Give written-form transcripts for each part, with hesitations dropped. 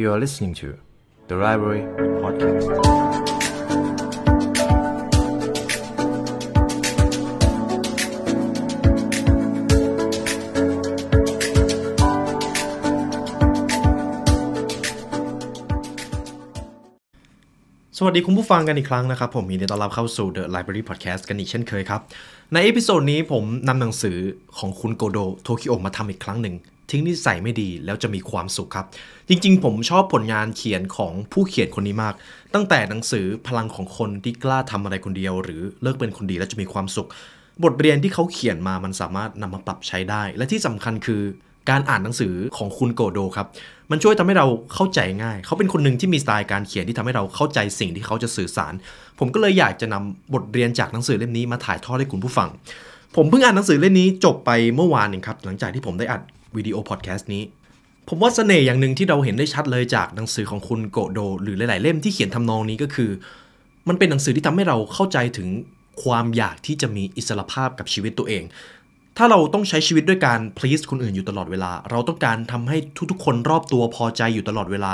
You are listening to The Library Podcast. สวัสดีคุณผู้ฟังกันอีกครั้งนะครับผมยินดีต้อนรับเข้าสู่ The Library Podcast กันอีกเช่นเคยครับในเอพิโซดนี้ผมนำหนังสือของคุณโกโดโทคิโอะมาทำอีกครั้งหนึ่งทิ้งนิสัยไม่ดีแล้วจะมีความสุขครับจริงๆผมชอบผลงานเขียนของผู้เขียนคนนี้มากตั้งแต่หนังสือพลังของคนที่กล้าทำอะไรคนเดียวหรือเลิกเป็นคนดีแล้วจะมีความสุขบทเรียนที่เขาเขียนมามันสามารถนำมาปรับใช้ได้และที่สำคัญคือการอ่านหนังสือของคุณโกโดครับมันช่วยทำให้เราเข้าใจง่ายเขาเป็นคนหนึ่งที่มีสไตล์การเขียนที่ทำให้เราเข้าใจสิ่งที่เขาจะสื่อสารผมก็เลยอยากจะนำบทเรียนจากหนังสือเล่มนี้มาถ่ายทอดให้คุณผู้ฟังผมเพิ่งอ่านหนังสือเล่มนี้จบไปเมื่อวานเองครับหลังจากที่ผมได้อัดวิดีโอพอดแคสต์นี้ผมว่าเสน่ห์อย่างหนึ่งที่เราเห็นได้ชัดเลยจากหนังสือของคุณโกโดหรือหลายๆเล่มที่เขียนทำนองนี้ก็คือมันเป็นหนังสือที่ทำให้เราเข้าใจถึงความอยากที่จะมีอิสรภาพกับชีวิตตัวเองถ้าเราต้องใช้ชีวิตด้วยการ please คนอื่นอยู่ตลอดเวลาเราต้องการทำให้ทุกๆคนรอบตัวพอใจอยู่ตลอดเวลา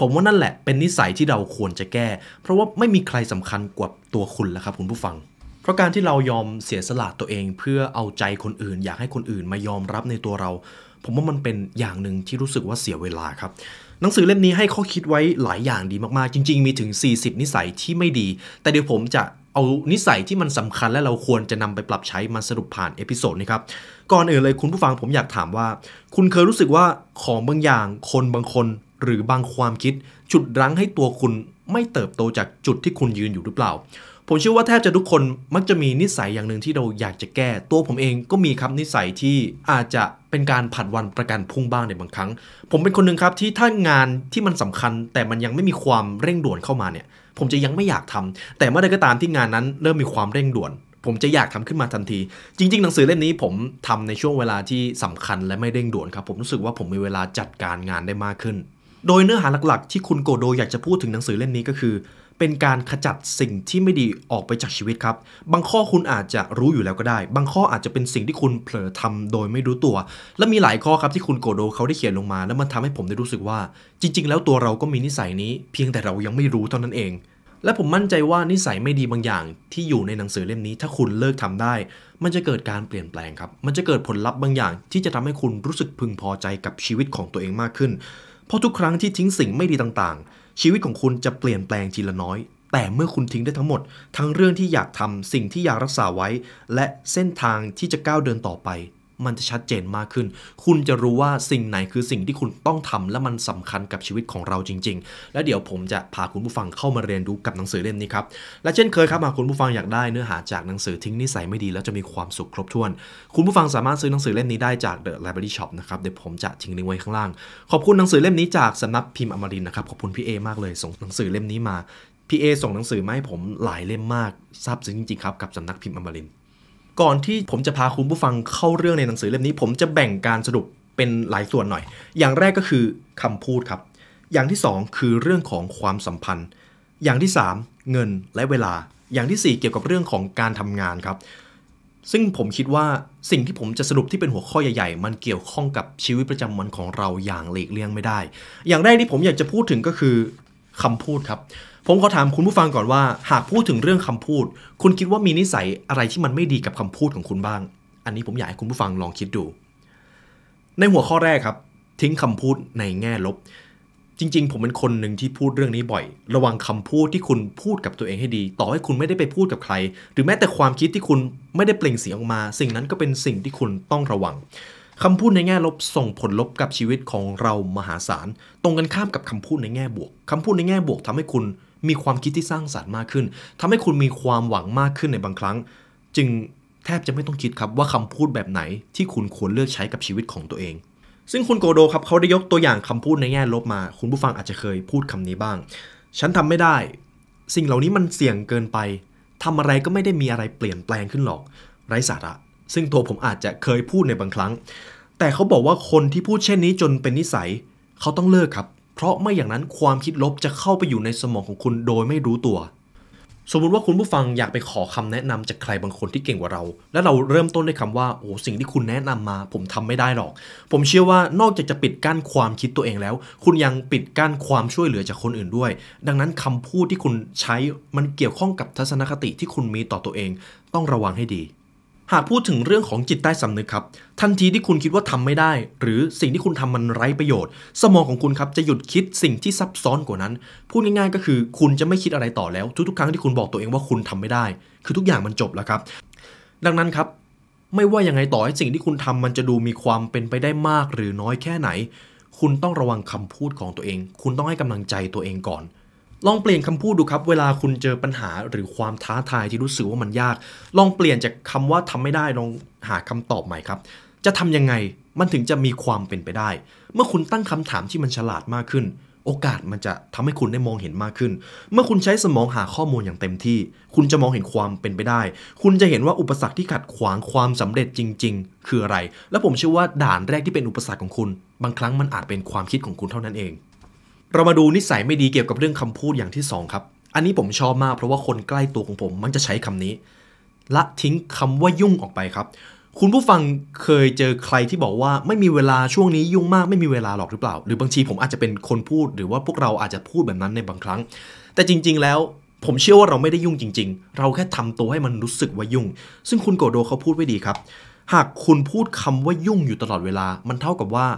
ผมว่านั่นแหละเป็นนิสัยที่เราควรจะแก้เพราะว่าไม่มีใครสำคัญกว่าตัวคุณแล้วครับคุณผู้ฟังเพราะการที่เรายอมเสียสละตัวเองเพื่อเอาใจคนอื่นอยากให้คนอื่นมายอมรับในตัวเราผมว่ามันเป็นอย่างหนึ่งที่รู้สึกว่าเสียเวลาครับหนังสือเล่มนี้ให้ข้อคิดไว้หลายอย่างดีมากๆจริงๆมีถึง40นิสัยที่ไม่ดีแต่เดี๋ยวผมจะเอานิสัยที่มันสำคัญและเราควรจะนำไปปรับใช้มาสรุปผ่านเอพิโซดนี้ครับก่อนอื่นเลยคุณผู้ฟังผมอยากถามว่าคุณเคยรู้สึกว่าของบางอย่างคนบางคนหรือบางความคิดฉุดรั้งให้ตัวคุณไม่เติบโตจากจุดที่คุณยืนอยู่หรือเปล่าผมเชื่อว่าแทบจะทุกคนมักจะมีนิสัยอย่างหนึ่งที่เราอยากจะแก้ตัวผมเองก็มีครับนิสัยที่อาจจะเป็นการผัดวันประกันพรุ่งบ้างในบางครั้งผมเป็นคนหนึ่งครับที่ถ้างานที่มันสำคัญแต่มันยังไม่มีความเร่งด่วนเข้ามาเนี่ยผมจะยังไม่อยากทำแต่เมื่อใดก็ตามที่งานนั้นเริ่มมีความเร่งด่วนผมจะอยากทำขึ้นมาทันทีจริงๆหนังสือเล่มนี้ผมทำในช่วงเวลาที่สำคัญและไม่เร่งด่วนครับผมรู้สึกว่าผมมีเวลาจัดการงานได้มากขึ้นโดยเนื้อหาหลักๆที่คุณโกโดอยากจะพูดถึงหนังสือเล่มนี้ก็คือเป็นการขจัดสิ่งที่ไม่ดีออกไปจากชีวิตครับบางข้อคุณอาจจะรู้อยู่แล้วก็ได้บางข้ออาจจะเป็นสิ่งที่คุณเผลอทำโดยไม่รู้ตัวและมีหลายข้อครับที่คุณโกโดเขาได้เขียนลงมาแล้วมันทำให้ผมได้รู้สึกว่าจริงๆแล้วตัวเราก็มีนิสัยนี้เพียงแต่เรายังไม่รู้เท่านั้นเองและผมมั่นใจว่านิสัยไม่ดีบางอย่างที่อยู่ในหนังสือเล่มนี้ถ้าคุณเลิกทำได้มันจะเกิดการเปลี่ยนแปลงครับมันจะเกิดผลลัพธ์บางอย่างที่จะทำให้คุณรู้สึกพึงพอใจกับชีวิตของตัวเองมากขึ้นเพราะทุกครั้งที่ทิ้งสิ่งไม่ดีต่างๆชีวิตของคุณจะเปลี่ยนแปลงทีละน้อยแต่เมื่อคุณทิ้งได้ทั้งหมดทั้งเรื่องที่อยากทำสิ่งที่อยากรักษาไว้และเส้นทางที่จะก้าวเดินต่อไปมันจะชัดเจนมากขึ้นคุณจะรู้ว่าสิ่งไหนคือสิ่งที่คุณต้องทำและมันสำคัญกับชีวิตของเราจริงๆและเดี๋ยวผมจะพาคุณผู้ฟังเข้ามาเรียนรู้กับหนังสือเล่มนี้ครับและเช่นเคยครับหากคุณผู้ฟังอยากได้เนื้อหาจากหนังสือทิ้งนิสัยไม่ดีแล้วจะมีความสุขครบถ้วนคุณผู้ฟังสามารถซื้อหนังสือเล่มนี้ได้จาก The Library Shop นะครับเดี๋ยวผมจะทิ้งลิงก์ไว้ข้างล่างขอบคุณหนังสือเล่มนี้จากสำนักพิมพ์อมรินทร์นะครับขอบคุณพี่เอมากเลยส่งหนังสือเล่มนี้มาพี่เอส่งหนังสือมาให้ผมหลายเล่มมากซาบซึ้งจริงๆครับกับสำนักพิมพ์อมรินทร์ก่อนที่ผมจะพาคุณผู้ฟังเข้าเรื่องในหนังสือเล่มนี้ผมจะแบ่งการสรุปเป็นหลายส่วนหน่อยอย่างแรกก็คือคำพูดครับอย่างที่สองคือเรื่องของความสัมพันธ์อย่างที่สามเงินและเวลาอย่างที่สี่เกี่ยวกับเรื่องของการทำงานครับซึ่งผมคิดว่าสิ่งที่ผมจะสรุปที่เป็นหัวข้อใหญ่ๆมันเกี่ยวข้องกับชีวิตประจำวันของเราอย่างหลีกเลี่ยงไม่ได้อย่างแรกที่ผมอยากจะพูดถึงก็คือคำพูดครับผมขอถามคุณผู้ฟังก่อนว่าหากพูดถึงเรื่องคำพูดคุณคิดว่ามีนิสัยอะไรที่มันไม่ดีกับคำพูดของคุณบ้างอันนี้ผมอยากให้คุณผู้ฟังลองคิดดูในหัวข้อแรกครับทิ้งคำพูดในแง่ลบจริงๆผมเป็นคนหนึ่งที่พูดเรื่องนี้บ่อยระวังคำพูดที่คุณพูดกับตัวเองให้ดีต่อให้คุณไม่ได้ไปพูดกับใครหรือแม้แต่ความคิดที่คุณไม่ได้เปล่งเสียงออกมาสิ่งนั้นก็เป็นสิ่งที่คุณต้องระวังคำพูดในแง่ลบส่งผลลบกับชีวิตของเรามหาศาลตรงกันข้ามกับคำพูดในแง่บวกคำพูดในแง่บวกทำให้คุณมีความคิดที่สร้างสรรค์มากขึ้นทำให้คุณมีความหวังมากขึ้นในบางครั้งจึงแทบจะไม่ต้องคิดครับว่าคำพูดแบบไหนที่คุณควรเลือกใช้กับชีวิตของตัวเองซึ่งคุณโกโดครับเขาได้ยกตัวอย่างคำพูดในแง่ลบมาคุณผู้ฟังอาจจะเคยพูดคำนี้บ้างฉันทำไม่ได้สิ่งเหล่านี้มันเสี่ยงเกินไปทำอะไรก็ไม่ได้มีอะไรเปลี่ยนแปลงขึ้นหรอกไร้สาระซึ่งตัวผมอาจจะเคยพูดในบางครั้งแต่เขาบอกว่าคนที่พูดเช่นนี้จนเป็นนิสัยเขาต้องเลิกครับเพราะไม่อย่างนั้นความคิดลบจะเข้าไปอยู่ในสมองของคุณโดยไม่รู้ตัว สมมุติว่าคุณผู้ฟังอยากไปขอคำแนะนำจากใครบางคนที่เก่งกว่าเราและเราเริ่มต้นด้วยคำว่าโอ้สิ่งที่คุณแนะนำมาผมทำไม่ได้หรอกผมเชื่อว่านอกจากจะปิดกั้นความคิดตัวเองแล้วคุณยังปิดกั้นความช่วยเหลือจากคนอื่นด้วยดังนั้นคำพูดที่คุณใช้มันเกี่ยวข้องกับทัศนคติที่คุณมีต่อตัวเองต้องระวังให้ดีหากพูดถึงเรื่องของจิตใต้สำนึกครับทันทีที่คุณคิดว่าทำไม่ได้หรือสิ่งที่คุณทำมันไร้ประโยชน์สมองของคุณครับจะหยุดคิดสิ่งที่ซับซ้อนกว่านั้นพูดง่ายๆก็คือคุณจะไม่คิดอะไรต่อแล้วทุกๆครั้งที่คุณบอกตัวเองว่าคุณทำไม่ได้คือทุกอย่างมันจบแล้วครับดังนั้นครับไม่ว่ายังไงต่อให้สิ่งที่คุณทำมันจะดูมีความเป็นไปได้มากหรือน้อยแค่ไหนคุณต้องระวังคำพูดของตัวเองคุณต้องให้กำลังใจตัวเองก่อนลองเปลี่ยนคำพูดดูครับเวลาคุณเจอปัญหาหรือความท้าทายที่รู้สึกว่ามันยากลองเปลี่ยนจากคำว่าทำไม่ได้ลองหาคำตอบใหม่ครับจะทำยังไงมันถึงจะมีความเป็นไปได้เมื่อคุณตั้งคำถามที่มันฉลาดมากขึ้นโอกาสมันจะทำให้คุณได้มองเห็นมากขึ้นเมื่อคุณใช้สมองหาข้อมูลอย่างเต็มที่คุณจะมองเห็นความเป็นไปได้คุณจะเห็นว่าอุปสรรคที่ขัดขวางความสำเร็จจริงๆคืออะไรและผมเชื่อว่าด่านแรกที่เป็นอุปสรรคของคุณบางครั้งมันอาจเป็นความคิดของคุณเท่านั้นเองเรามาดูนิสัยไม่ดีเกี่ยวกับเรื่องคำพูดอย่างที่2ครับอันนี้ผมชอบมากเพราะว่าคนใกล้ตัวของผมมักจะใช้คำนี้ละทิ้งคำว่ายุ่งออกไปครับคุณผู้ฟังเคยเจอใครที่บอกว่าไม่มีเวลาช่วงนี้ยุ่งมากไม่มีเวลาหรอกหรือเปล่าหรือบางทีผมอาจจะเป็นคนพูดหรือว่าพวกเราอาจจะพูดแบบนั้นในบางครั้งแต่จริงๆแล้วผมเชื่อว่าเราไม่ได้ยุ่งจริงๆเราแค่ทำตัวให้มันรู้สึกว่ายุ่งซึ่งคุณโกโดเขาพูดไว้ดีครับหากคุณพูดคำว่ายุ่งอยู่ตลอดเวลามันเท่ากับว่า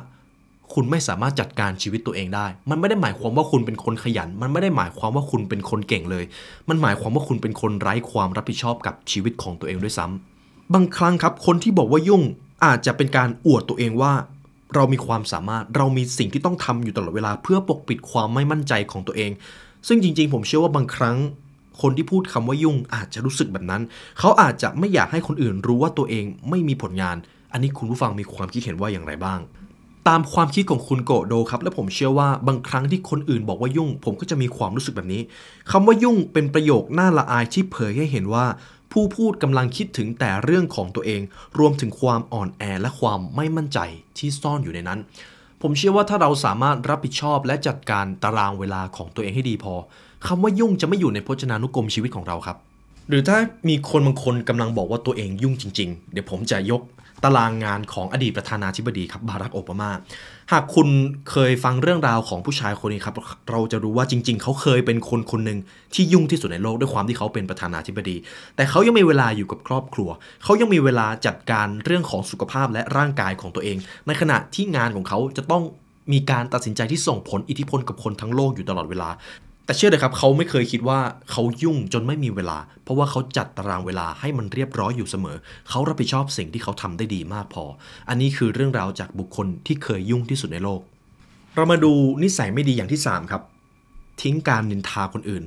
คุณไม่สามารถจัดการชีวิตตัวเองได้มันไม่ได้หมายความว่าคุณเป็นคนขยันมันไม่ได้หมายความว่าคุณเป็นคนเก่งเลยมันหมายความว่าคุณเป็นคนไร้ความรับผิดชอบกับชีวิตของตัวเองด้วยซ้ำบางครั้งครับคนที่บอกว่ายุ่งอาจจะเป็นการอวดตัวเองว่าเรามีความสามารถเรามีสิ่งที่ต้องทำอยู่ตลอดเวลาเพื่อปกปิดความไม่มั่นใจของตัวเองซึ่งจริงๆผมเชื่อว่าบางครั้งคนที่พูดคำว่ายุ่งอาจจะรู้สึกแบบนั้นเขาอาจจะไม่อยากให้คนอื่นรู้ว่าตัวเองไม่มีผลงานอันนี้คุณผู้ฟังมีความคิดเห็นว่าอย่างไรบ้างตามความคิดของคุณโกโดครับและผมเชื่อว่าบางครั้งที่คนอื่นบอกว่ายุ่งผมก็จะมีความรู้สึกแบบนี้คำว่ายุ่งเป็นประโยคน่าละอายที่เผยให้เห็นว่าผู้พูดกำลังคิดถึงแต่เรื่องของตัวเองรวมถึงความอ่อนแอและความไม่มั่นใจที่ซ่อนอยู่ในนั้นผมเชื่อว่าถ้าเราสามารถรับผิดชอบและจัดการตารางเวลาของตัวเองให้ดีพอคำว่ายุ่งจะไม่อยู่ในพจนานุกรมชีวิตของเราครับหรือถ้ามีคนบางคนกำลังบอกว่าตัวเองยุ่งจริงๆเดี๋ยวผมจะยกตารางงานของอดีตประธานาธิบดีครับบารักโอบามาหากคุณเคยฟังเรื่องราวของผู้ชายคนนี้ครับเราจะรู้ว่าจริงๆเขาเคยเป็นคนๆนึงที่ยุ่งที่สุดในโลกด้วยความที่เขาเป็นประธานาธิบดีแต่เขายังมีเวลาอยู่กับครอบครัวเขายังมีเวลาจัดการเรื่องของสุขภาพและร่างกายของตัวเองในขณะที่งานของเขาจะต้องมีการตัดสินใจที่ส่งผลอิทธิพลกับคนทั้งโลกอยู่ตลอดเวลาแต่เชื่อเลยครับเขาไม่เคยคิดว่าเขายุ่งจนไม่มีเวลาเพราะว่าเขาจัดตารางเวลาให้มันเรียบร้อยอยู่เสมอเขารับผิดชอบสิ่งที่เขาทำได้ดีมากพออันนี้คือเรื่องราวจากบุคคลที่เคยยุ่งที่สุดในโลกเรามาดูนิสัยไม่ดีอย่างที่3ครับทิ้งการนินทาคนอื่น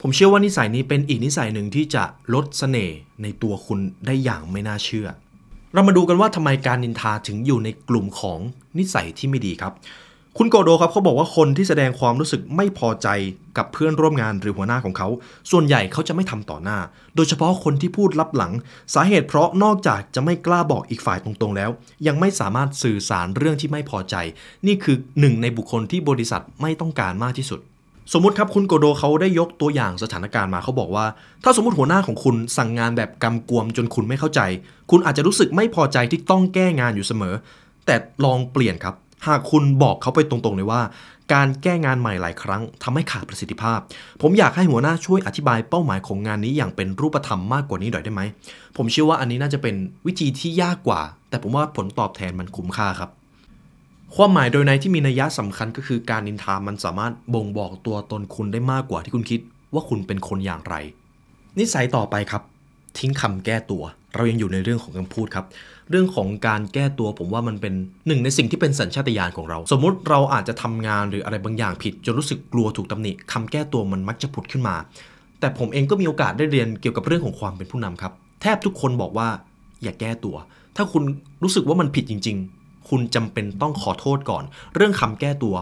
ผมเชื่อว่านิสัยนี้เป็นอีกนิสัยหนึ่งที่จะลดเสน่ห์ในตัวคุณได้อย่างไม่น่าเชื่อเรามาดูกันว่าทำไมการนินทาถึงอยู่ในกลุ่มของนิสัยที่ไม่ดีครับคุณโกโดครับเขาบอกว่าคนที่แสดงความรู้สึกไม่พอใจกับเพื่อนร่วมงานหรือหัวหน้าของเขาส่วนใหญ่เขาจะไม่ทำต่อหน้าโดยเฉพาะคนที่พูดลับหลังสาเหตุเพราะนอกจากจะไม่กล้าบอกอีกฝ่ายตรงๆแล้วยังไม่สามารถสื่อสารเรื่องที่ไม่พอใจนี่คือหนึ่งในบุคคลที่บริษัทไม่ต้องการมากที่สุดสมมุติครับคุณโกโดเขาได้ยกตัวอย่างสถานการณ์มาเขาบอกว่าถ้าสมมุติหัวหน้าของคุณสั่งงานแบบกำกวมจนคุณไม่เข้าใจคุณอาจจะรู้สึกไม่พอใจที่ต้องแก้งานอยู่เสมอแต่ลองเปลี่ยนครับหากคุณบอกเขาไปตรงๆเลยว่าการแก้งานใหม่หลายครั้งทำให้ขาดประสิทธิภาพผมอยากให้หัวหน้าช่วยอธิบายเป้าหมายของงานนี้อย่างเป็นรูปธรรมมากกว่านี้หน่อยได้ไหมผมเชื่อว่าอันนี้น่าจะเป็นวิธีที่ยากกว่าแต่ผมว่าผลตอบแทนมันคุ้มค่าครับความหมายโดยในที่มีนัยสำคัญก็คือการนินทามันสามารถบ่งบอกตัวตนคุณได้มากกว่าที่คุณคิดว่าคุณเป็นคนอย่างไรนิสัยต่อไปครับทิ้งคำแก้ตัวเรายังอยู่ในเรื่องของคำพูดครับเรื่องของการแก้ตัวผมว่ามันเป็นหนึ่งในสิ่งที่เป็นสัญชาตญาณของเราสมมติเราอาจจะทำงานหรืออะไรบางอย่างผิดจนรู้สึกกลัวถูกตำหนิคำแก้ตัวมันมักจะผุดขึ้นมาแต่ผมเองก็มีโอกาสได้เรียนเกี่ยวกับเรื่องของความเป็นผู้นำครับแทบทุกคนบอกว่าอย่าแก้ตัวถ้าคุณรู้สึกว่ามันผิดจริงๆคุณจำเป็นต้องขอโทษก่อนเรื่องคำแก้ตัว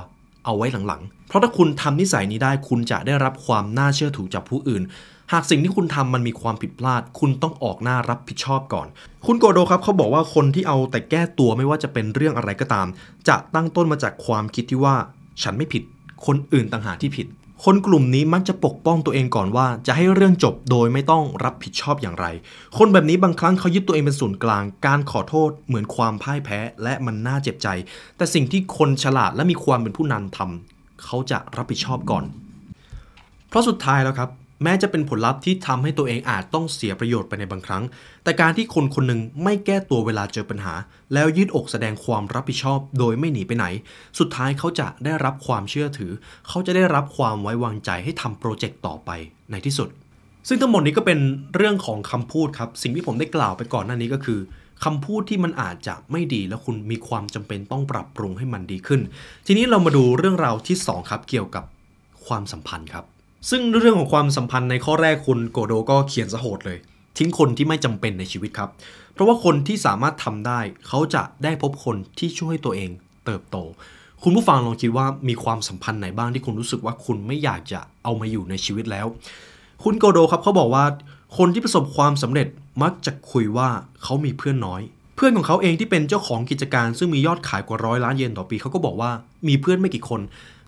เอาไว้หลังๆเพราะถ้าคุณทำนิสัยนี้ได้คุณจะได้รับความน่าเชื่อถือจากผู้อื่นหากสิ่งที่คุณทำมันมีความผิดพลาดคุณต้องออกหน้ารับผิดชอบก่อนคุณโกโดครับเขาบอกว่าคนที่เอาแต่แก้ตัวไม่ว่าจะเป็นเรื่องอะไรก็ตามจะตั้งต้นมาจากความคิดที่ว่าฉันไม่ผิดคนอื่นต่างหากที่ผิด คนกลุ่มนี้มักจะปกป้องตัวเองก่อนว่าจะให้เรื่องจบโดยไม่ต้องรับผิดชอบอย่างไรคนแบบนี้บางครั้งเขายึดตัวเองเป็นศูนย์กลางการขอโทษเหมือนความพ่ายแพ้และมันน่าเจ็บใจแต่สิ่งที่คนฉลาดและมีความเป็นผู้นำทำเขาจะรับผิดชอบก่อนเพราะสุดท้ายแล้วครับแม้จะเป็นผลลัพธ์ที่ทำให้ตัวเองอาจต้องเสียประโยชน์ไปในบางครั้งแต่การที่คนคนหนึ่งไม่แก้ตัวเวลาเจอปัญหาแล้วยืดอกแสดงความรับผิดชอบโดยไม่หนีไปไหนสุดท้ายเขาจะได้รับความเชื่อถือเขาจะได้รับความไว้วางใจให้ทำโปรเจกต์ต่อไปในที่สุดซึ่งทั้งหมดนี้ก็เป็นเรื่องของคำพูดครับสิ่งที่ผมได้กล่าวไปก่อนหน้านี้ก็คือคำพูดที่มันอาจจะไม่ดีแล้วคุณมีความจำเป็นต้องปรับปรุงให้มันดีขึ้นทีนี้เรามาดูเรื่องราวที่2ครับเกี่ยวกับความสัมพันธ์ครับซึ่งเรื่องของความสัมพันธ์ในข้อแรกคุณโกโดก็เขียนสะโหดเลยทิ้งคนที่ไม่จำเป็นในชีวิตครับเพราะว่าคนที่สามารถทำได้เขาจะได้พบคนที่ช่วยตัวเองเติบโตคุณผู้ฟังลองคิดว่ามีความสัมพันธ์ไหนบ้างที่คุณรู้สึกว่าคุณไม่อยากจะเอามาอยู่ในชีวิตแล้วคุณโกโดครับเขาบอกว่าคนที่ประสบความสำเร็จมักจะคุยว่าเขามีเพื่อนน้อยเพื่อนของเขาเองที่เป็นเจ้าของกิจการซึ่งมียอดขายกว่า100 ล้านเยนต่อปีเขาก็บอกว่ามีเพื่อนไม่กี่คน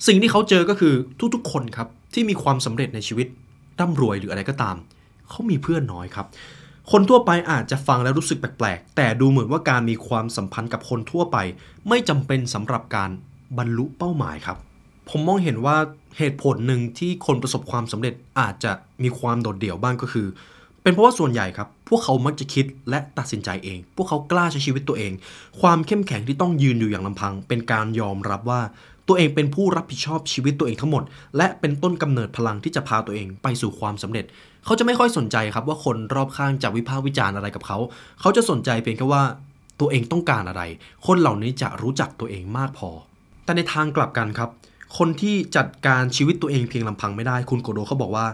สิ่งที่เขาเจอก็คือทุกๆคนครับที่มีความสำเร็จในชีวิตร่ำรวยหรืออะไรก็ตามเขามีเพื่อนน้อยครับคนทั่วไปอาจจะฟังแล้วรู้สึกแปลกๆแต่ดูเหมือนว่าการมีความสัมพันธ์กับคนทั่วไปไม่จำเป็นสำหรับการบรรลุเป้าหมายครับผมมองเห็นว่าเหตุผลหนึ่งที่คนประสบความสำเร็จอาจจะมีความโดดเดี่ยวบ้างก็คือเป็นเพราะว่าส่วนใหญ่ครับพวกเขามักจะคิดและตัดสินใจเองพวกเขากล้าใช้ชีวิตตัวเองความเข้มแข็งที่ต้องยืนอยู่อย่างลำพังเป็นการยอมรับว่าตัวเองเป็นผู้รับผิดชอบชีวิตตัวเองทั้งหมดและเป็นต้นกำเนิดพลังที่จะพาตัวเองไปสู่ความสำเร็จเขาจะไม่ค่อยสนใจครับว่าคนรอบข้างจะวิพากษ์วิจารณ์อะไรกับเขาเขาจะสนใจเพียงแค่ว่าตัวเองต้องการอะไรคนเหล่านี้จะรู้จักตัวเองมากพอแต่ในทางกลับกันครับคนที่จัดการชีวิตตัวเองเพียงลำพังไม่ได้คุณโกโดเขาบอกว่า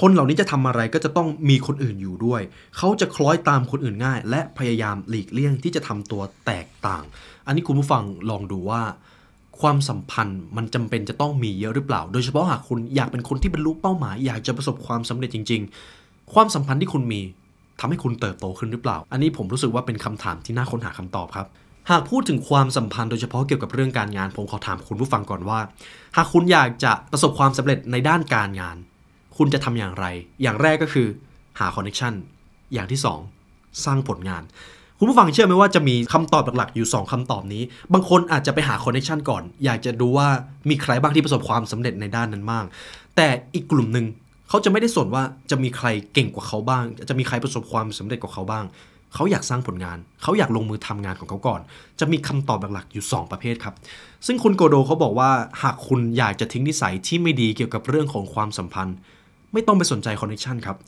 คนเหล่านี้จะทำอะไรก็จะต้องมีคนอื่นอยู่ด้วยเขาจะคล้อยตามคนอื่นง่ายและพยายามหลีกเลี่ยงที่จะทำตัวแตกต่างอันนี้คุณผู้ฟังลองดูว่าความสัมพันธ์มันจำเป็นจะต้องมีเยอะหรือเปล่าโดยเฉพาะหากคุณอยากเป็นคนที่บรรลุเป้าหมายอยากจะประสบความสำเร็จจริงๆความสัมพันธ์ที่คุณมีทำให้คุณเติบโตขึ้นหรือเปล่าอันนี้ผมรู้สึกว่าเป็นคำถามที่น่าค้นหาคำตอบครับหากพูดถึงความสัมพันธ์โดยเฉพาะเกี่ยวกับเรื่องการงานผมขอถามคุณผู้ฟังก่อนว่าหากคุณอยากจะประสบความสำเร็จในด้านการงานคุณจะทำอย่างไรอย่างแรกก็คือหาคอนเนคชั่นอย่างที่2สร้างผลงานคุณผู้ฟังเชื่อไหมว่าจะมีคำตอบหลักๆอยู่2คำตอบนี้บางคนอาจจะไปหาคอนเนคชั่นก่อนอยากจะดูว่ามีใครบ้างที่ประสบความสำเร็จในด้านนั้นบ้างแต่อีกกลุ่มนึงเขาจะไม่ได้สนว่าจะมีใครเก่งกว่าเขาบ้างจะมีใครประสบความสำเร็จกว่าเขาบ้างเขาอยากสร้างผลงานเขาอยากลงมือทำงานของเขาก่อนจะมีคำตอบหลักๆอยู่2ประเภทครับซึ่งคุณโกโดเขาบอกว่าหากคุณอยากจะทิ้งนิสัยที่ไม่ดีเกี่ยวกับเรื่องของความสัมพันธ์ไม่ต้องไปสนใจคอนเนคชั่นครับ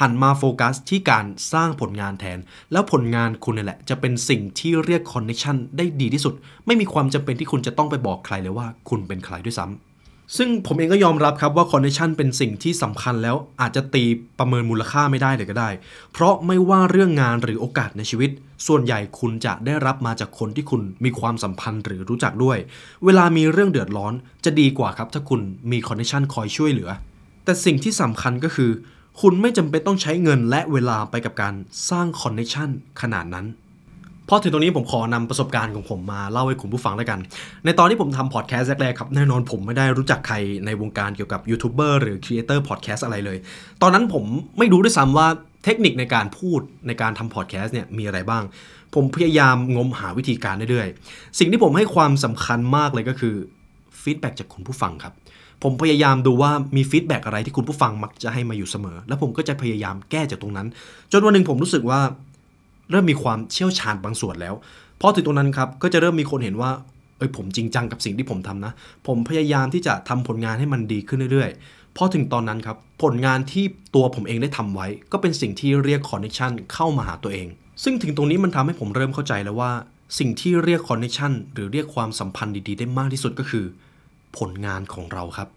หันมาโฟกัสที่การสร้างผลงานแทนแล้วผลงานคุณนี่แหละจะเป็นสิ่งที่เรียกคอนเนคชั่นได้ดีที่สุดไม่มีความจำเป็นที่คุณจะต้องไปบอกใครเลยว่าคุณเป็นใครด้วยซ้ำซึ่งผมเองก็ยอมรับครับว่าคอนเนคชั่นเป็นสิ่งที่สำคัญแล้วอาจจะตีประเมินมูลค่าไม่ได้เลยก็ได้เพราะไม่ว่าเรื่องงานหรือโอกาสในชีวิตส่วนใหญ่คุณจะได้รับมาจากคนที่คุณมีความสัมพันธ์หรือรู้จักด้วยเวลามีเรื่องเดือดร้อนจะดีกว่าครับถ้าคุณมีคอนเนคชั่นคอยช่วยเหลือแต่สิ่งที่สำคัญก็คือคุณไม่จำเป็นต้องใช้เงินและเวลาไปกับการสร้างคอนเนคชั่นขนาดนั้นพอถึงตรงนี้ผมขอนำประสบการณ์ของผมมาเล่าให้คุณผู้ฟังแล้วกันในตอนที่ผมทำพอดแคสต์แรกๆครับแน่นอนผมไม่ได้รู้จักใครในวงการเกี่ยวกับยูทูบเบอร์หรือครีเอเตอร์พอดแคสต์อะไรเลยตอนนั้นผมไม่รู้ด้วยซ้ำว่าเทคนิคในการพูดในการทำพอดแคสต์เนี่ยมีอะไรบ้างผมพยายามงมหาวิธีการเรื่อยๆสิ่งที่ผมให้ความสำคัญมากเลยก็คือฟีดแบ็กจากคุณผู้ฟังครับผมพยายามดูว่ามีฟีดแบ็กอะไรที่คุณผู้ฟังมักจะให้มาอยู่เสมอแล้วผมก็จะพยายามแก้จากตรงนั้นจนวันหนึ่งผมรู้สึกว่าเริ่มมีความเชี่ยวชาญบางส่วนแล้วพอถึงตรงนั้นครับก็จะเริ่มมีคนเห็นว่าผมจริงจังกับสิ่งที่ผมทำนะผมพยายามที่จะทำผลงานให้มันดีขึ้นเรื่อยๆพอถึงตอนนั้นครับผลงานที่ตัวผมเองได้ทำไว้ก็เป็นสิ่งที่เรียกคอนเนคชั่นเข้ามาหาตัวเองซึ่งถึงตรงนี้มันทำให้ผมเริ่มเข้าใจแล้วว่าสิ่งที่เรียกคอนเนคชั่นหรือเรียกความสัมพันธ์ดีๆได้มากที่สุดก็คือผลงานของเราครับ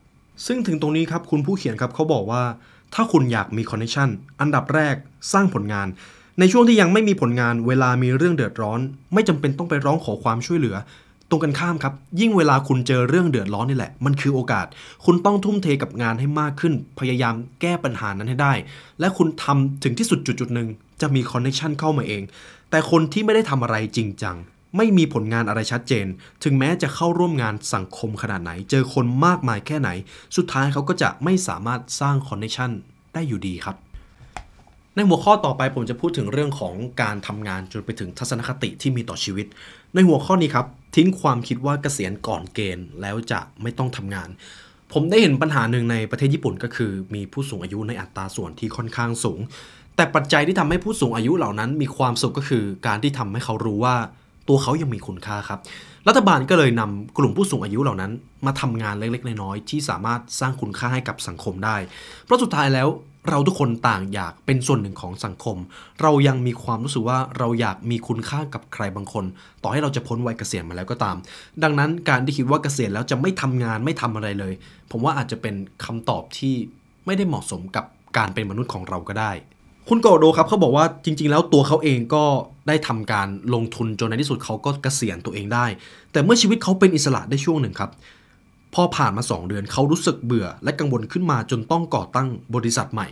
ซึ่งถึงตรงนี้ครับคุณผู้เขียนครับเขาบอกว่าถ้าคุณอยากมีคอนเนคชั่นอันดับแรกสร้างผลงานในช่วงที่ยังไม่มีผลงานเวลามีเรื่องเดือดร้อนไม่จำเป็นต้องไปร้องขอความช่วยเหลือตรงกันข้ามครับยิ่งเวลาคุณเจอเรื่องเดือดร้อนนี่แหละมันคือโอกาสคุณต้องทุ่มเทกับงานให้มากขึ้นพยายามแก้ปัญหานั้นให้ได้และคุณทำถึงที่สุดจุดนึงจะมีคอนเนคชั่นเข้ามาเองแต่คนที่ไม่ได้ทำอะไรจริงจัง ไม่มีผลงานอะไรชัดเจนถึงแม้จะเข้าร่วมงานสังคมขนาดไหนเจอคนมากมายแค่ไหนสุดท้ายเขาก็จะไม่สามารถสร้างคอนเนคชั่นได้อยู่ดีครับในหัวข้อต่อไปผมจะพูดถึงเรื่องของการทำงานจนไปถึงทัศนคติที่มีต่อชีวิตในหัวข้อนี้ครับทิ้งความคิดว่าเกษียณก่อนเกณฑ์แล้วจะไม่ต้องทำงานผมได้เห็นปัญหาหนึ่งในประเทศญี่ปุ่นก็คือมีผู้สูงอายุในอัตราส่วนที่ค่อนข้างสูงแต่ปัจจัยที่ทำให้ผู้สูงอายุเหล่านั้นมีความสุขก็คือการที่ทำให้เขารู้ว่าตัวเขายังมีคุณค่าครับรัฐบาลก็เลยนำกลุ่มผู้สูงอายุเหล่านั้นมาทำงานเล็กๆน้อยๆที่สามารถสร้างคุณค่าให้กับสังคมได้เพราะสุดท้ายแล้วเราทุกคนต่างอยากเป็นส่วนหนึ่งของสังคมเรายังมีความรู้สึกว่าเราอยากมีคุณค่ากับใครบางคนต่อให้เราจะพ้นวัยเกษียณมาแล้วก็ตามดังนั้นการที่คิดว่าเกษียณแล้วจะไม่ทำงานไม่ทำอะไรเลยผมว่าอาจจะเป็นคำตอบที่ไม่ได้เหมาะสมกับการเป็นมนุษย์ของเราก็ได้คุณโกโดครับเขาบอกว่าจริงๆแล้วตัวเขาเองก็ได้ทำการลงทุนจนในที่สุดเขาก็เกษียณตัวเองได้แต่เมื่อชีวิตเขาเป็นอิสระได้ช่วงหนึ่งครับพอผ่านมา2เดือนเขารู้สึกเบื่อและกังวลขึ้นมาจนต้องก่อตั้งบริษัทใหม่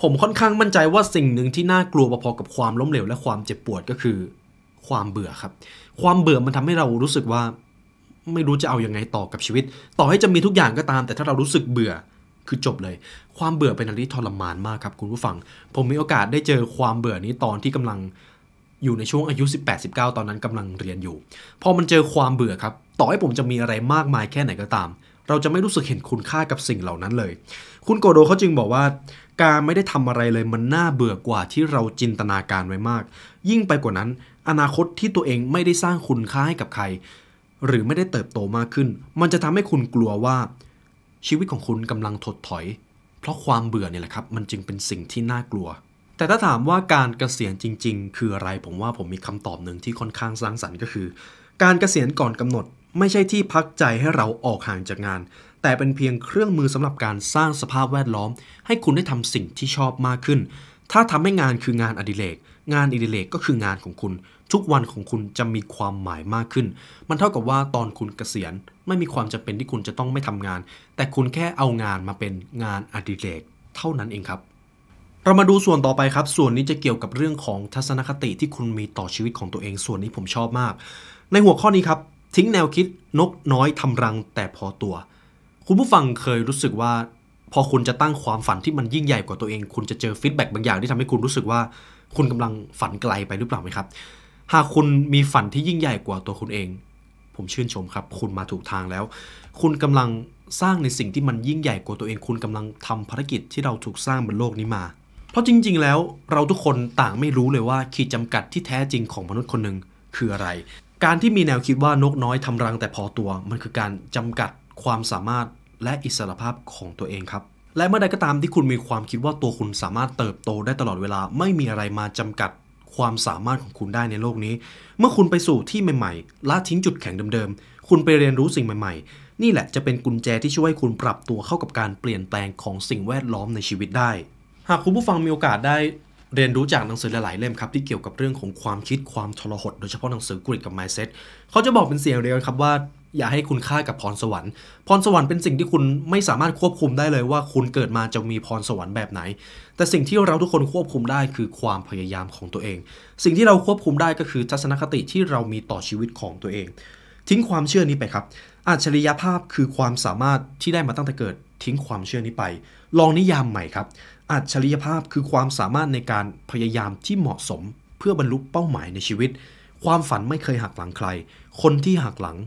ผมค่อนข้างมั่นใจว่าสิ่งหนึ่งที่น่ากลัวพอๆกับความล้มเหลวและความเจ็บปวดก็คือความเบื่อครับความเบื่อมันทำให้เรารู้สึกว่าไม่รู้จะเอายังไงต่อกับชีวิตต่อให้จะมีทุกอย่างก็ตามแต่ถ้าเรารู้สึกเบื่อคือจบเลยความเบื่อเป็นอะไรที่ทรมานมากครับคุณผู้ฟังผมมีโอกาสได้เจอความเบื่อนี้ตอนที่กำลังอยู่ในช่วงอายุ 18-19 ตอนนั้นกำลังเรียนอยู่พอมันเจอความเบื่อครับต่อให้ผมจะมีอะไรมากมายแค่ไหนก็ตามเราจะไม่รู้สึกเห็นคุณค่ากับสิ่งเหล่านั้นเลยคุณโกโดเขาจึงบอกว่าการไม่ได้ทำอะไรเลยมันน่าเบื่อกว่าที่เราจินตนาการไว้มากยิ่งไปกว่านั้นอนาคตที่ตัวเองไม่ได้สร้างคุณค่าให้กับใครหรือไม่ได้เติบโตมากขึ้นมันจะทำให้คุณกลัวว่าชีวิตของคุณกำลังถดถอยเพราะความเบื่อเนี่ยแหละครับมันจึงเป็นสิ่งที่น่ากลัวแต่ถ้าถามว่าการเกษียณจริงๆคืออะไรผมว่าผมมีคำตอบหนึ่งที่ค่อนข้างสร้างสรรค์ก็คือการเกษียณก่อนกำหนดไม่ใช่ที่พักใจให้เราออกห่างจากงานแต่เป็นเพียงเครื่องมือสำหรับการสร้างสภาพแวดล้อมให้คุณได้ทำสิ่งที่ชอบมากขึ้นถ้าทำให้งานคืองานอดิเรกงานอดิเรกก็คืองานของคุณทุกวันของคุณจะมีความหมายมากขึ้นมันเท่ากับว่าตอนคุณเกษียณไม่มีความจำเป็นที่คุณจะต้องไม่ทำงานแต่คุณแค่เอางานมาเป็นงานอดิเรกเท่านั้นเองครับเรามาดูส่วนต่อไปครับส่วนนี้จะเกี่ยวกับเรื่องของทัศนคติที่คุณมีต่อชีวิตของตัวเองส่วนนี้ผมชอบมากในหัวข้อนี้ครับทิ้งแนวคิดนกน้อยทำรังแต่พอตัวคุณผู้ฟังเคยรู้สึกว่าพอคุณจะตั้งความฝันที่มันยิ่งใหญ่กว่าตัวเองคุณจะเจอฟีดแบ็กบางอย่างที่ทำให้คุณรู้สึกว่าคุณกำลังฝันไกลไปหรือเปล่าไหมครับหากคุณมีฝันที่ยิ่งใหญ่กว่าตัวคุณเองผมชื่นชมครับคุณมาถูกทางแล้วคุณกำลังสร้างในสิ่งที่มันยิ่งใหญ่กว่าตัวเองคุณกำลังทำภารกิจที่เราถูกสร้างบนโลกนี้มาเพราะจริงๆแล้วเราทุกคนต่างไม่รู้เลยว่าขีดจำกัดที่แท้จริงของมนุษย์คนหนึ่งคืออะไรการที่มีแนวคิดว่านกน้อยทำรังแต่พอตัวมันคือการจำกัดความสามารถและอิสรภาพของตัวเองครับและเมื่อใดก็ตามที่คุณมีความคิดว่าตัวคุณสามารถเติบโตได้ตลอดเวลาไม่มีอะไรมาจำกัดความสามารถของคุณได้ในโลกนี้เมื่อคุณไปสู่ที่ใหม่ๆละทิ้งจุดแข็งเดิมๆคุณไปเรียนรู้สิ่งใหม่ๆนี่แหละจะเป็นกุญแจที่ช่วยคุณปรับตัวเข้ากับการเปลี่ยนแปลงของสิ่งแวดล้อมในชีวิตได้หากคุณผู้ฟังมีโอกาสได้เรียนรู้จากหนังสือหลายๆเล่มครับที่เกี่ยวกับเรื่องของความคิดความทรหดโดยเฉพาะหนังสือ Grit กับ Mindset เขาจะบอกเป็นเสียงเดียวกันครับว่าอย่าให้คุณค่ากับพรสวรรค์พรสวรรค์เป็นสิ่งที่คุณไม่สามารถควบคุมได้เลยว่าคุณเกิดมาจะมีพรสวรรค์แบบไหนแต่สิ่งที่เราทุกคนควบคุมได้คือความพยายามของตัวเองสิ่งที่เราควบคุมได้ก็คือทัศนคติที่เรามีต่อชีวิตของตัวเองทิ้งความเชื่อนี้ไปครับอัจฉริยภาพคือความสามารถที่ได้มาตั้งแต่เกิดทิ้งความเชื่อนี้ไปลองนิยามใหม่ครับอัจฉริยภาพคือความสามารถในการพยายามที่เหมาะสมเพื่อบรรลุเป้าหมายในชีวิตความฝันไม่เคยหักหลังใครคนที่หักหลัง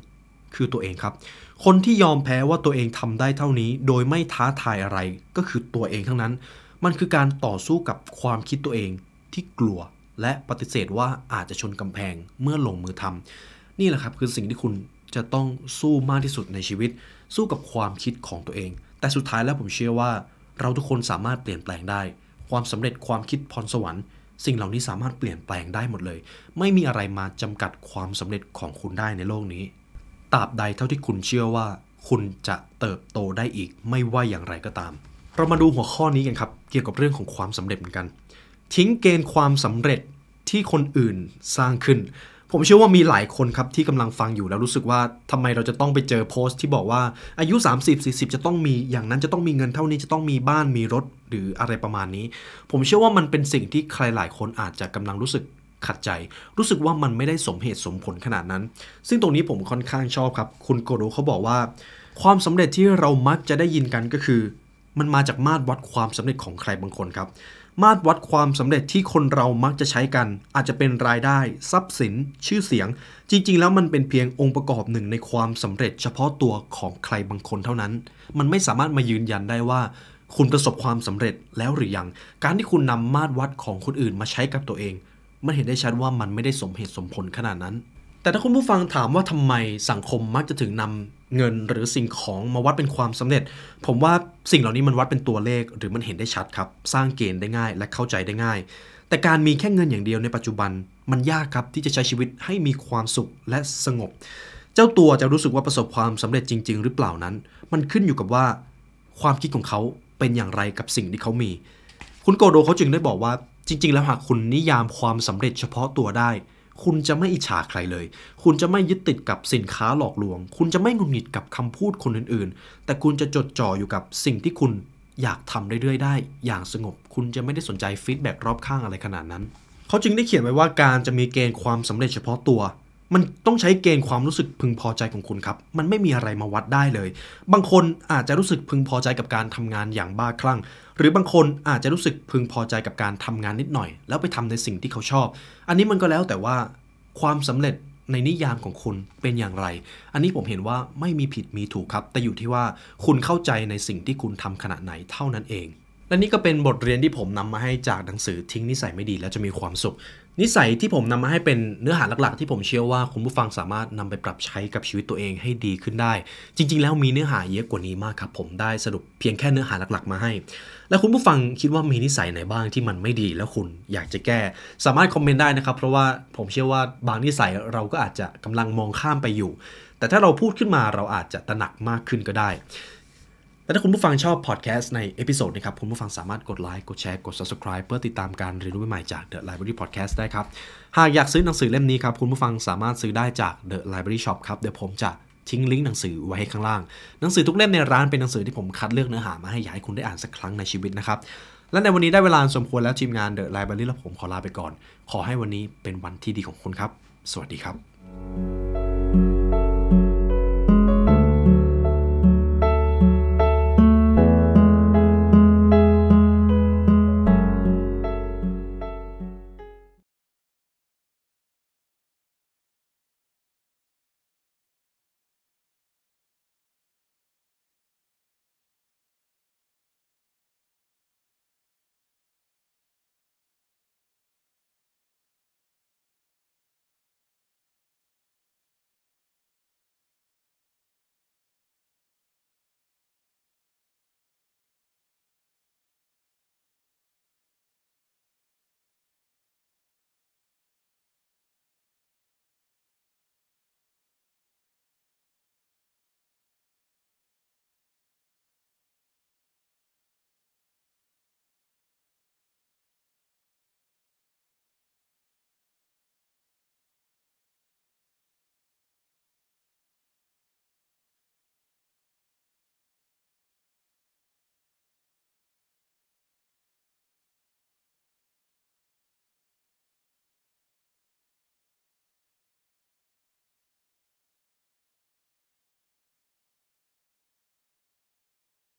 คือตัวเองครับคนที่ยอมแพ้ว่าตัวเองทำได้เท่านี้โดยไม่ท้าทายอะไรก็คือตัวเองทั้งนั้นมันคือการต่อสู้กับความคิดตัวเองที่กลัวและปฏิเสธว่าอาจจะชนกำแพงเมื่อลงมือทำนี่แหละครับคือสิ่งที่คุณจะต้องสู้มากที่สุดในชีวิตสู้กับความคิดของตัวเองแต่สุดท้ายแล้วผมเชื่อว่าเราทุกคนสามารถเปลี่ยนแปลงได้ความสำเร็จความคิดพรสวรรค์สิ่งเหล่านี้สามารถเปลี่ยนแปลงได้หมดเลยไม่มีอะไรมาจำกัดความสำเร็จของคุณได้ในโลกนี้ตราบใดเท่าที่คุณเชื่อว่าคุณจะเติบโตได้อีกไม่ว่าอย่างไรก็ตามเรามาดูหัวข้อนี้กันครับเกี่ยวกับเรื่องของความสำเร็จเหมือนกันทิ้งเกณฑ์ความสำเร็จที่คนอื่นสร้างขึ้นผมเชื่อว่ามีหลายคนครับที่กำลังฟังอยู่แล้วรู้สึกว่าทำไมเราจะต้องไปเจอโพสต์ที่บอกว่าอายุ30 40จะต้องมีอย่างนั้นจะต้องมีเงินเท่านี้จะต้องมีบ้านมีรถหรืออะไรประมาณนี้ผมเชื่อว่ามันเป็นสิ่งที่ใครหลายคนอาจจะกำลังรู้สึก ขัดใจรู้สึกว่ามันไม่ได้สมเหตุสมผลขนาดนั้นซึ่งตรงนี้ผมค่อนข้างชอบครับคุณโกโดเขาบอกว่าความสำเร็จที่เรามักจะได้ยินกันก็คือมันมาจากมาตรวัดความสำเร็จของใครบางคนครับมาตรวัดความสำเร็จที่คนเรามักจะใช้กันอาจจะเป็นรายได้ทรัพย์สินชื่อเสียงจริงๆแล้วมันเป็นเพียงองค์ประกอบหนึ่งในความสำเร็จเฉพาะตัวของใครบางคนเท่านั้นมันไม่สามารถมายืนยันได้ว่าคุณประสบความสำเร็จแล้วหรือยังการที่คุณนำมาตรวัดของคนอื่นมาใช้กับตัวเองมันเห็นได้ชัดว่ามันไม่ได้สมเหตุสมผลขนาดนั้นแต่ถ้าคุณผู้ฟังถามว่าทำไมสังคมมักจะถึงนำเงินหรือสิ่งของมาวัดเป็นความสำเร็จผมว่าสิ่งเหล่านี้มันวัดเป็นตัวเลขหรือมันเห็นได้ชัดครับสร้างเกณฑ์ได้ง่ายและเข้าใจได้ง่ายแต่การมีแค่เงินอย่างเดียวในปัจจุบันมันยากครับที่จะใช้ชีวิตให้มีความสุขและสงบเจ้าตัวจะรู้สึกว่าประสบความสำเร็จจริงๆหรือเปล่านั้นมันขึ้นอยู่กับว่าความคิดของเขาเป็นอย่างไรกับสิ่งที่เขามีคุณโกโดเขาจึงได้บอกว่าจริงๆแล้วหากคุณนิยามความสำเร็จเฉพาะตัวได้คุณจะไม่อิจฉาใครเลยคุณจะไม่ยึดติดกับสินค้าหลอกลวงคุณจะไม่หงุดหงิดกับคำพูดคนอื่นๆแต่คุณจะจดจ่ออยู่กับสิ่งที่คุณอยากทำเรื่อยๆได้อย่างสงบคุณจะไม่ได้สนใจฟีดแบ็กรอบข้างอะไรขนาดนั้นเขาจึงได้เขียนไว้ว่าการจะมีเกณฑ์ความสำเร็จเฉพาะตัวมันต้องใช้เกณฑ์ความรู้สึกพึงพอใจของคุณครับมันไม่มีอะไรมาวัดได้เลยบางคนอาจจะรู้สึกพึงพอใจกับการทำงานอย่างบ้าคลั่งหรือบางคนอาจจะรู้สึกพึงพอใจกับการทำงานนิดหน่อยแล้วไปทำในสิ่งที่เขาชอบอันนี้มันก็แล้วแต่ว่าความสำเร็จในนิยามของคุณเป็นอย่างไรอันนี้ผมเห็นว่าไม่มีผิดมีถูกครับแต่อยู่ที่ว่าคุณเข้าใจในสิ่งที่คุณทำขณะไหนเท่านั้นเองและนี่ก็เป็นบทเรียนที่ผมนำมาให้จากหนังสือทิ้งนิสัยไม่ดีแล้วจะมีความสุขนิสัยที่ผมนำมาให้เป็นเนื้อหาหลักๆที่ผมเชื่อว่าคุณผู้ฟังสามารถนำไปปรับใช้กับชีวิตตัวเองให้ดีขึ้นได้จริงๆแล้วมีเนื้อหาเยอะกว่านี้มากครับผมได้สรุปเพียงแค่เนื้อหาหลักๆมาให้และคุณผู้ฟังคิดว่ามีนิสัยไหนบ้างที่มันไม่ดีแล้วคุณอยากจะแก้สามารถคอมเมนต์ได้นะครับเพราะว่าผมเชื่อว่าบางนิสัยเราก็อาจจะกำลังมองข้ามไปอยู่แต่ถ้าเราพูดขึ้นมาเราอาจจะตระหนักมากขึ้นก็ได้และถ้าคุณผู้ฟังชอบพอดแคสต์ในเอพิโซดนะครับคุณผู้ฟังสามารถกดไลค์กดแชร์กด Subscribe เพื่อติดตามการเรียนรู้ใหม่จาก The Library Podcast ได้ครับหากอยากซื้อหนังสือเล่มนี้ครับคุณผู้ฟังสามารถซื้อได้จาก The Library Shop ครับเดี๋ยวผมจะทิ้งลิงก์หนังสือไว้ให้ข้างล่างหนังสือทุกเล่มในร้านเป็นหนังสือที่ผมคัดเลือกเนื้อหามาให้อยากให้คุณได้อ่านสักครั้งในชีวิตนะครับและในวันนี้ได้เวลาสมควรแล้วทีมงาน The Library และผมขอลาไปก่อนขอให้วันนี้เป็นวันที่ดีของคุณครับสวัสดีครับ